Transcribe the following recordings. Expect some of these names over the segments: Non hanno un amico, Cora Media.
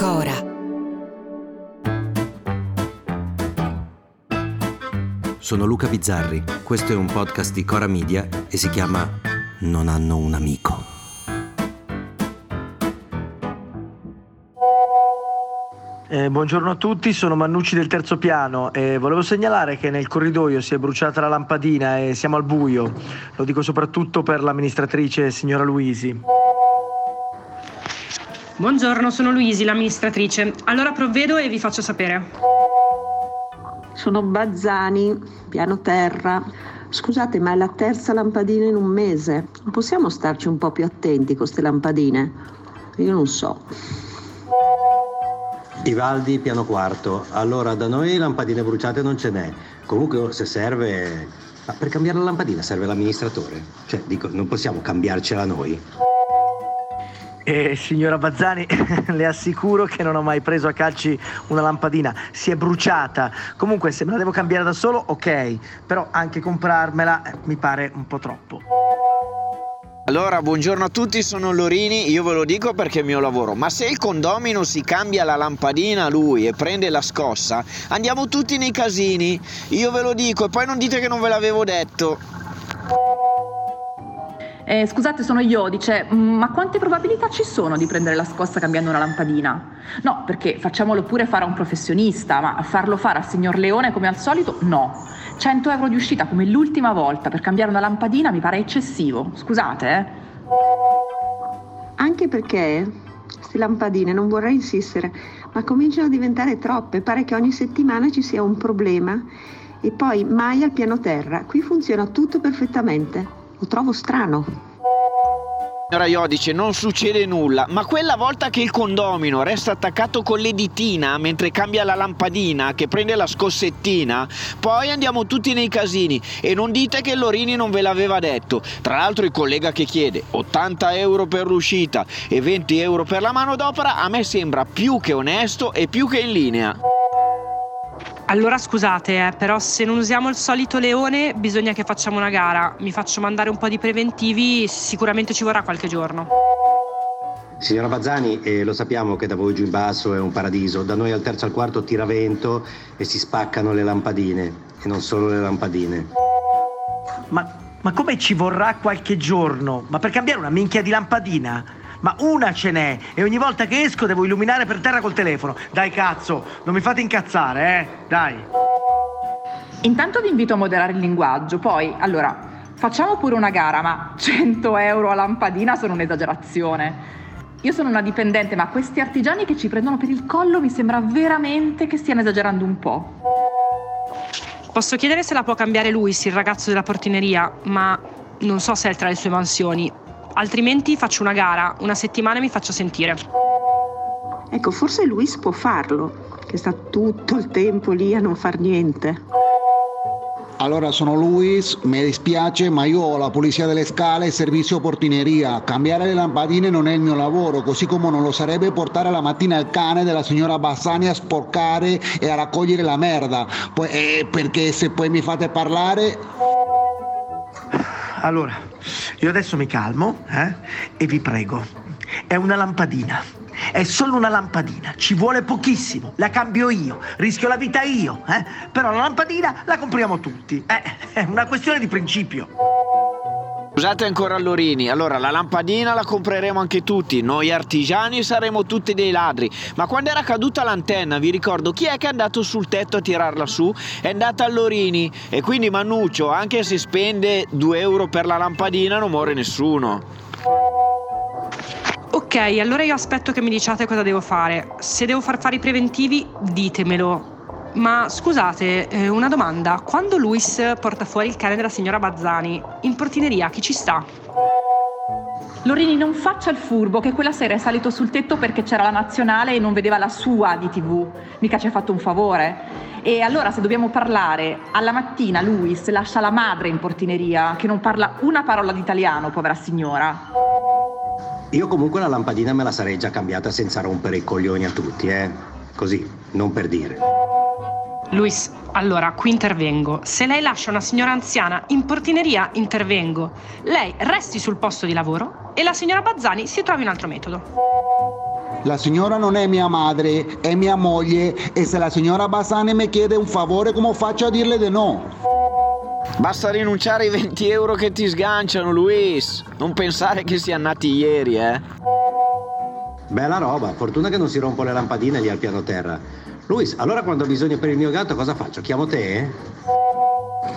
Cora. Sono Luca Bizzarri, questo è un podcast di Cora Media e si chiama Non hanno un amico. Buongiorno a tutti, sono Mannucci del terzo piano e volevo segnalare che nel corridoio si è bruciata la lampadina e siamo al buio. Lo dico soprattutto per l'amministratrice signora Luisi. Buongiorno, sono Luisi, l'amministratrice. Allora provvedo e vi faccio sapere. Sono Bazzani, piano terra. Scusate, ma è la terza lampadina in un mese. Non possiamo starci un po' più attenti con queste lampadine? Io non so. Ivaldi, piano quarto. Allora, da noi lampadine bruciate non ce n'è. Comunque, se serve... Ma per cambiare la lampadina serve l'amministratore. Cioè, dico, non possiamo cambiarcela noi. Signora Bazzani, le assicuro che non ho mai preso a calci una lampadina, si è bruciata. Comunque, se me la devo cambiare da solo, ok, però anche comprarmela mi pare un po' troppo. Allora, buongiorno a tutti, sono Lorini, io ve lo dico perché è il mio lavoro, ma se il condomino si cambia la lampadina lui e prende la scossa, andiamo tutti nei casini, io ve lo dico e poi non dite che non ve l'avevo detto. Scusate, sono io, dice, ma quante probabilità ci sono di prendere la scossa cambiando una lampadina? No, perché facciamolo pure fare a un professionista, ma farlo fare a signor Leone come al solito, no. 100 euro di uscita come l'ultima volta per cambiare una lampadina mi pare eccessivo, scusate. Anche perché queste lampadine, non vorrei insistere, ma cominciano a diventare troppe, pare che ogni settimana ci sia un problema. E poi mai al piano terra, qui funziona tutto perfettamente. Lo trovo strano. Signora Iodice, non succede nulla, ma quella volta che il condomino resta attaccato con le ditina mentre cambia la lampadina che prende la scossettina, poi andiamo tutti nei casini e non dite che Lorini non ve l'aveva detto. Tra l'altro il collega che chiede 80 euro per l'uscita e 20 euro per la manodopera a me sembra più che onesto e più che in linea. Allora scusate, però se non usiamo il solito leone bisogna che facciamo una gara. Mi faccio mandare un po' di preventivi, sicuramente ci vorrà qualche giorno. Signora Bazzani, lo sappiamo che da voi giù in basso è un paradiso. Da noi al terzo al quarto tira vento e si spaccano le lampadine. E non solo le lampadine. Ma come ci vorrà qualche giorno? Ma per cambiare una minchia di lampadina? Ma una ce n'è e ogni volta che esco devo illuminare per terra col telefono. Dai cazzo, non mi fate incazzare, dai. Intanto vi invito a moderare il linguaggio, poi, allora, facciamo pure una gara, ma 100 euro a lampadina sono un'esagerazione. Io sono una dipendente, ma questi artigiani che ci prendono per il collo mi sembra veramente che stiano esagerando un po'. Posso chiedere se la può cambiare lui, il ragazzo della portineria, ma non so se è tra le sue mansioni. Altrimenti faccio una gara, una settimana e mi faccio sentire. Ecco, forse Luis può farlo, che sta tutto il tempo lì a non far niente. Allora, sono Luis, mi dispiace, ma io ho la pulizia delle scale e servizio portineria. Cambiare le lampadine non è il mio lavoro, così come non lo sarebbe portare la mattina il cane della signora Bassani a sporcare e a raccogliere la merda. Poi, perché se poi mi fate parlare... Allora, io adesso mi calmo e vi prego, è una lampadina, è solo una lampadina, ci vuole pochissimo, la cambio io, rischio la vita io, però la lampadina la compriamo tutti, è una questione di principio. Scusate ancora Lorini, allora la lampadina la compreremo anche tutti, noi artigiani saremo tutti dei ladri, ma quando era caduta l'antenna vi ricordo chi è che è andato sul tetto a tirarla su? È andata a Lorini e quindi Mannuccio, anche se spende 2 euro per la lampadina non muore nessuno. Ok, allora io aspetto che mi diciate cosa devo fare, se devo far fare i preventivi ditemelo. Ma scusate, una domanda, quando Luis porta fuori il cane della signora Bazzani, in portineria chi ci sta? Lorini, non faccia il furbo che quella sera è salito sul tetto perché c'era la nazionale e non vedeva la sua di TV, mica ci ha fatto un favore. E allora, se dobbiamo parlare, alla mattina Luis lascia la madre in portineria che non parla una parola d'italiano, povera signora. Io comunque la lampadina me la sarei già cambiata senza rompere i coglioni a tutti, così, non per dire. Luis, allora, qui intervengo. Se lei lascia una signora anziana in portineria, intervengo. Lei resti sul posto di lavoro e la signora Bazzani si trovi un altro metodo. La signora non è mia madre, è mia moglie, e se la signora Bazzani mi chiede un favore, come faccio a dirle di no? Basta rinunciare ai 20 euro che ti sganciano, Luis. Non pensare che siano nati ieri, Bella roba, fortuna che non si rompono le lampadine lì al piano terra. Luis, allora quando ho bisogno per il mio gatto cosa faccio? Chiamo te,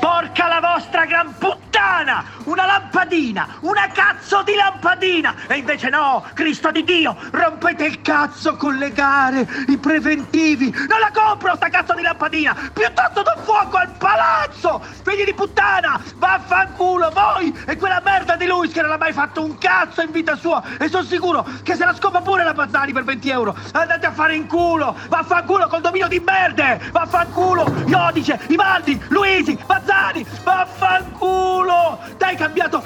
Porca la vostra gran puttana! Una lampadina! Una cazzo di lampadina! E invece no, Cristo di Dio! Rompete il cazzo con le gare, i preventivi! Non la compro sta cazzo di lampadina! Piuttosto do fuoco al palazzo! Figli di puttana! Vaffanculo voi e quella merda di Luis che non ha mai fatto un cazzo in vita sua! E sono sicuro che se la scopa pure la Bazzani per 20 euro! Andate a fare in culo! Vaffanculo condominio di merde! Vaffanculo! Iodice, Ivaldi, Luisi, Bazzani! Vaffanculo! Dai, cambiato!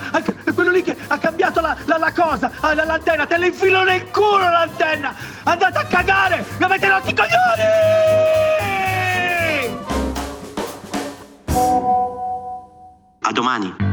Quello lì che ha cambiato la cosa, l'antenna, te la infilo nel culo l'antenna! Andate a cagare! Mi avete rotti i coglioni! A domani!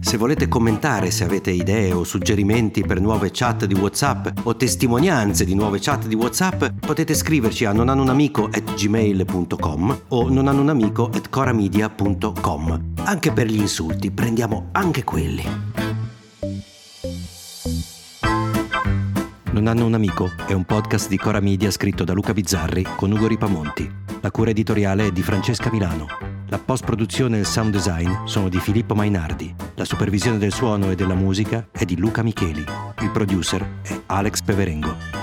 Se volete commentare, se avete idee o suggerimenti per nuove chat di WhatsApp o testimonianze di nuove chat di WhatsApp, potete scriverci a nonhannounamico@gmail.com o nonhannounamico@coramedia.com. Anche per gli insulti, prendiamo anche quelli. Non hanno un amico è un podcast di Cora Media scritto da Luca Bizzarri con Ugo Ripamonti. La cura editoriale è di Francesca Milano. La post-produzione e il sound design sono di Filippo Mainardi. La supervisione del suono e della musica è di Luca Micheli. Il producer è Alex Peverengo.